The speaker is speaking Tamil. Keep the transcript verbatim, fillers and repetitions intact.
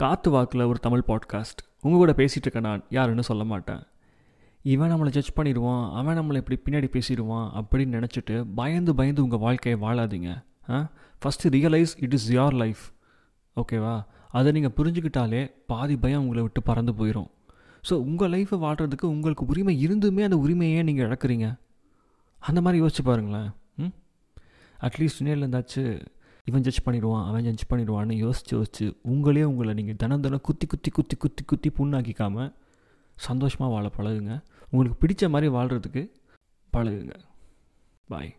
காற்று வாக்கில் ஒரு தமிழ் பாட்காஸ்ட். உங்கள் கூட பேசிகிட்டு இருக்க நான் யாருன்னு சொல்ல மாட்டேன். இவன் நம்மளை ஜட்ஜ் பண்ணிடுவான், அவன் நம்மளை இப்படி பின்னாடி பேசிடுவான் அப்படின்னு நினச்சிட்டு பயந்து பயந்து உங்கள் வாழ்க்கையை வாழாதீங்க. Ah first realise it is your life, ஓகேவா? அதை நீங்கள் புரிஞ்சுக்கிட்டாலே பாதி பயம் உங்களை விட்டு பறந்து போயிடும். ஸோ உங்கள் லைஃப்பை வாழ்கிறதுக்கு உங்களுக்கு உரிமை இருந்துமே அந்த உரிமையே நீங்கள் இழக்கிறீங்க. அந்த மாதிரி யோசிச்சு பாருங்களேன். ம் அட்லீஸ்ட் நேரில் இருந்தாச்சு இவன் ஜட்ஜ் பண்ணிடுவான், அவன் ஜட்ஜ் பண்ணிடுவான்னு யோசிச்சு யோசிச்சு உங்களே உங்களை நீங்கள் தினம் தினம் குத்தி குத்தி குத்தி குத்தி குத்தி புண்ணாக்கிக்காமல் சந்தோஷமாக வாழ பழகுங்க. உங்களுக்கு பிடிச்ச மாதிரி வாழ்கிறதுக்கு பழகுங்க. பாய்.